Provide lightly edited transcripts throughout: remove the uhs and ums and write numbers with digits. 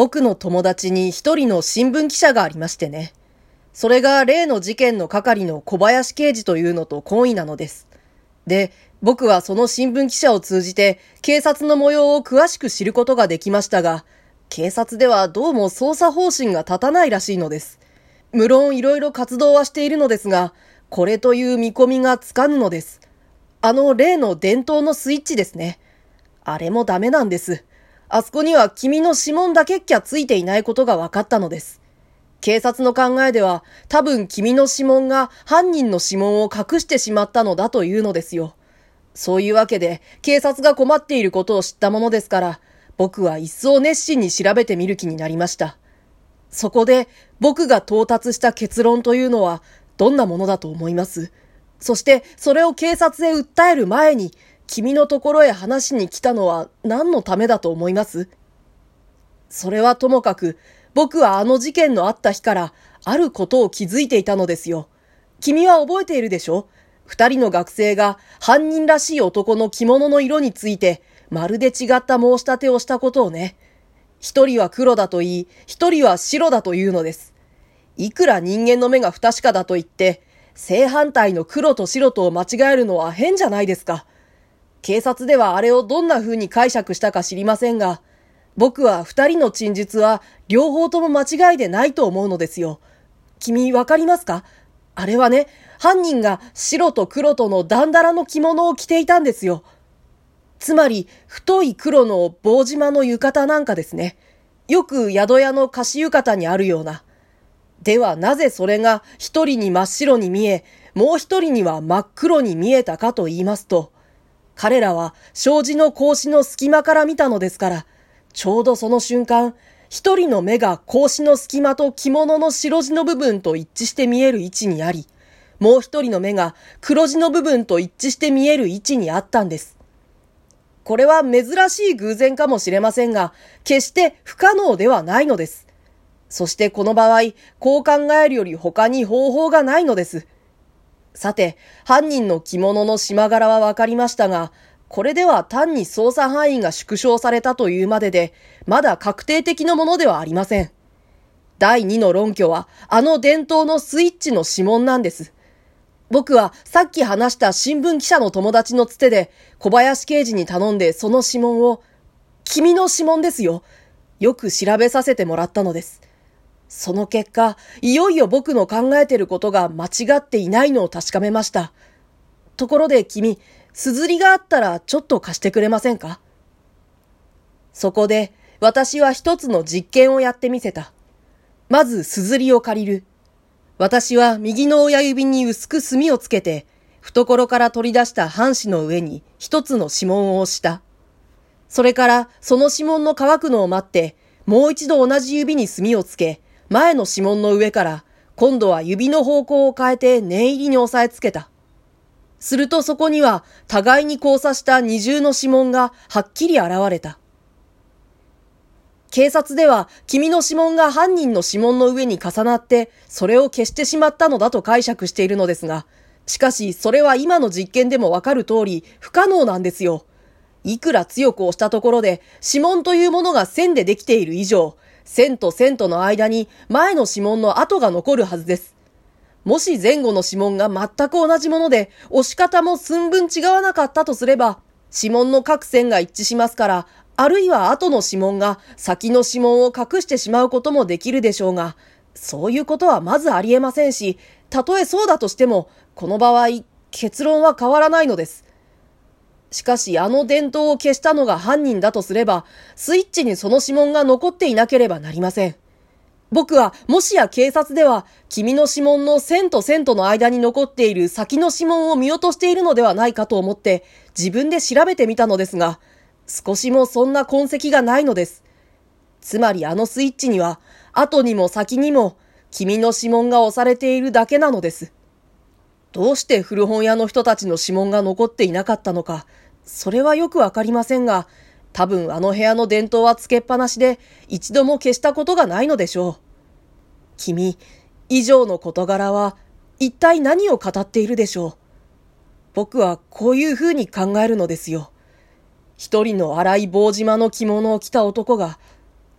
僕の友達に一人の新聞記者がありましてね。それが例の事件の係の小林刑事というのと懇意なのです。で、僕はその新聞記者を通じて警察の模様を詳しく知ることができましたが、警察ではどうも捜査方針が立たないらしいのです。無論いろいろ活動はしているのですが、これという見込みがつかぬのです。あの例の伝統のスイッチですね。あれもダメなんです。あそこには君の指紋だけっきゃついていないことが分かったのです。警察の考えでは多分君の指紋が犯人の指紋を隠してしまったのだというのですよ。そういうわけで警察が困っていることを知ったものですから、僕は一層熱心に調べてみる気になりました。そこで僕が到達した結論というのはどんなものだと思います？そしてそれを警察へ訴える前に君のところへ話しに来たのは何のためだと思います？それはともかく僕はあの事件のあった日からあることを気づいていたのですよ。君は覚えているでしょ？二人の学生が犯人らしい男の着物の色についてまるで違った申し立てをしたことをね。一人は黒だと言い、一人は白だというのです。いくら人間の目が不確かだと言って、正反対の黒と白とを間違えるのは変じゃないですか。警察ではあれをどんな風に解釈したか知りませんが、僕は二人の陳述は両方とも間違いでないと思うのですよ。君わかりますか？あれはね、犯人が白と黒とのだんだらの着物を着ていたんですよ。つまり、太い黒の棒縞の浴衣なんかですね。よく宿屋の貸し浴衣にあるような。ではなぜそれが一人に真っ白に見え、もう一人には真っ黒に見えたかと言いますと、彼らは障子の格子の隙間から見たのですから、ちょうどその瞬間、一人の目が格子の隙間と着物の白地の部分と一致して見える位置にあり、もう一人の目が黒地の部分と一致して見える位置にあったんです。これは珍しい偶然かもしれませんが、決して不可能ではないのです。そしてこの場合、こう考えるより他に方法がないのです。さて、犯人の着物の縞柄はわかりましたが、これでは単に捜査範囲が縮小されたというまでで、まだ確定的なものではありません。第2の論拠は、あの伝統のスイッチの指紋なんです。僕はさっき話した新聞記者の友達のつてで小林刑事に頼んでその指紋を、君の指紋ですよ。よく調べさせてもらったのです。その結果、いよいよ僕の考えていることが間違っていないのを確かめました。ところで君、硯があったらちょっと貸してくれませんか？そこで私は一つの実験をやってみせた。まず硯を借りる。私は右の親指に薄く墨をつけて、懐から取り出した半紙の上に一つの指紋を押した。それからその指紋の乾くのを待って、もう一度同じ指に墨をつけ、前の指紋の上から、今度は指の方向を変えて念入りに押さえつけた。するとそこには互いに交差した二重の指紋がはっきり現れた。警察では君の指紋が犯人の指紋の上に重なってそれを消してしまったのだと解釈しているのですが、しかしそれは今の実験でもわかる通り不可能なんですよ。いくら強く押したところで指紋というものが線でできている以上、線と線との間に前の指紋の跡が残るはずです。もし前後の指紋が全く同じもので押し方も寸分違わなかったとすれば、指紋の各線が一致しますから、あるいは後の指紋が先の指紋を隠してしまうこともできるでしょうが、そういうことはまずありえませんし、たとえそうだとしても、この場合、結論は変わらないのです。しかし、あの伝統を消したのが犯人だとすれば、スイッチにその指紋が残っていなければなりません。僕は、もしや警察では、君の指紋の線と線との間に残っている先の指紋を見落としているのではないかと思って、自分で調べてみたのですが、少しもそんな痕跡がないのです。つまりあのスイッチには、後にも先にも、君の指紋が押されているだけなのです。どうして古本屋の人たちの指紋が残っていなかったのか、それはよくわかりませんが、多分あの部屋の電灯はつけっぱなしで、一度も消したことがないのでしょう。君、以上の事柄は、一体何を語っているでしょう。僕はこういうふうに考えるのですよ。一人の荒い棒縞の着物を着た男が、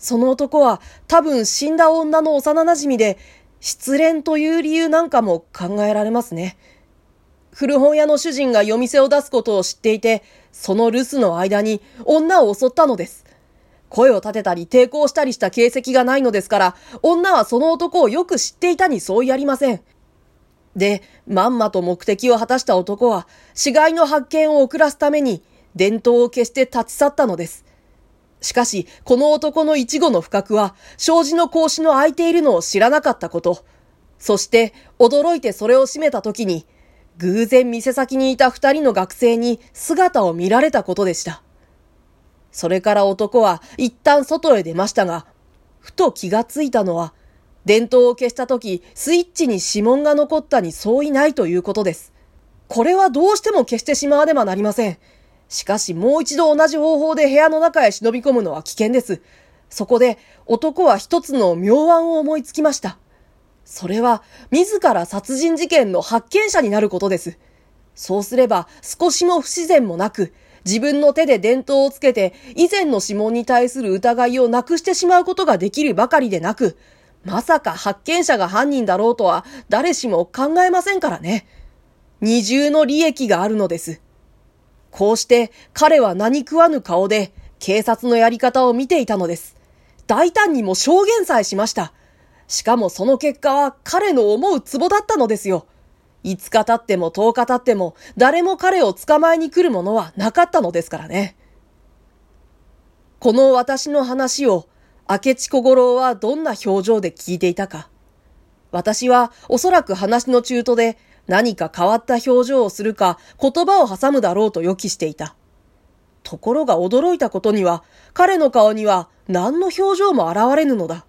その男は多分死んだ女の幼馴染で、失恋という理由なんかも考えられますね。古本屋の主人が夜店を出すことを知っていて、その留守の間に女を襲ったのです。声を立てたり抵抗したりした形跡がないのですから、女はその男をよく知っていたに相違ありません。で、まんまと目的を果たした男は、死骸の発見を遅らすために、電灯を消して立ち去ったのです。しかし、この男の一語の不覚は、障子の格子の開いているのを知らなかったこと。そして、驚いてそれを閉めたときに、偶然店先にいた二人の学生に姿を見られたことでした。それから男は一旦外へ出ましたが、ふと気がついたのは、電灯を消したとき、スイッチに指紋が残ったに相違ないということです。これはどうしても消してしまわねばなりません。しかしもう一度同じ方法で部屋の中へ忍び込むのは危険です。そこで男は一つの妙案を思いつきました。それは自ら殺人事件の発見者になることです。そうすれば少しも不自然もなく、自分の手で電灯をつけて以前の指紋に対する疑いをなくしてしまうことができるばかりでなく、まさか発見者が犯人だろうとは誰しも考えませんからね。二重の利益があるのです。こうして彼は何食わぬ顔で警察のやり方を見ていたのです。大胆にも証言さえしました。しかもその結果は彼の思うツボだったのですよ。5日経っても10日経っても誰も彼を捕まえに来るものはなかったのですからね。この私の話を明智小五郎はどんな表情で聞いていたか。私はおそらく話の中途で、何か変わった表情をするか言葉を挟むだろうと予期していた。ところが驚いたことには、彼の顔には何の表情も現れぬのだ。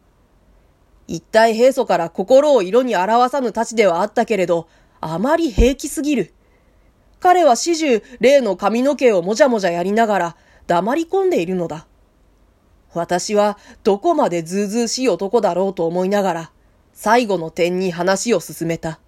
一体平素から心を色に表さぬたちではあったけれど、あまり平気すぎる。彼は始終例の髪の毛をもじゃもじゃやりながら黙り込んでいるのだ。私はどこまでずうずうしい男だろうと思いながら、最後の点に話を進めた。